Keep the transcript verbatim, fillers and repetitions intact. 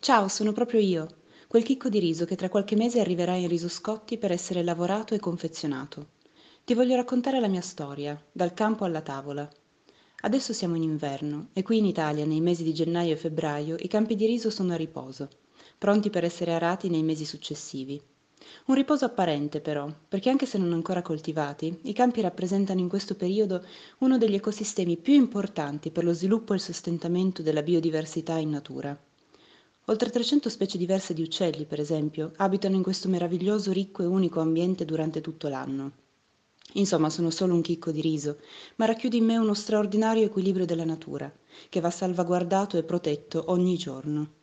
Ciao, sono proprio io, quel chicco di riso che tra qualche mese arriverà in Riso Scotti per essere lavorato e confezionato. Ti voglio raccontare la mia storia, dal campo alla tavola. Adesso siamo in inverno e qui in Italia, nei mesi di gennaio e febbraio, i campi di riso sono a riposo, pronti per essere arati nei mesi successivi. Un riposo apparente però, perché anche se non ancora coltivati, i campi rappresentano in questo periodo uno degli ecosistemi più importanti per lo sviluppo e il sostentamento della biodiversità in natura. Oltre trecento specie diverse di uccelli, per esempio, abitano in questo meraviglioso, ricco e unico ambiente durante tutto l'anno. Insomma, sono solo un chicco di riso, ma racchiude in me uno straordinario equilibrio della natura, che va salvaguardato e protetto ogni giorno.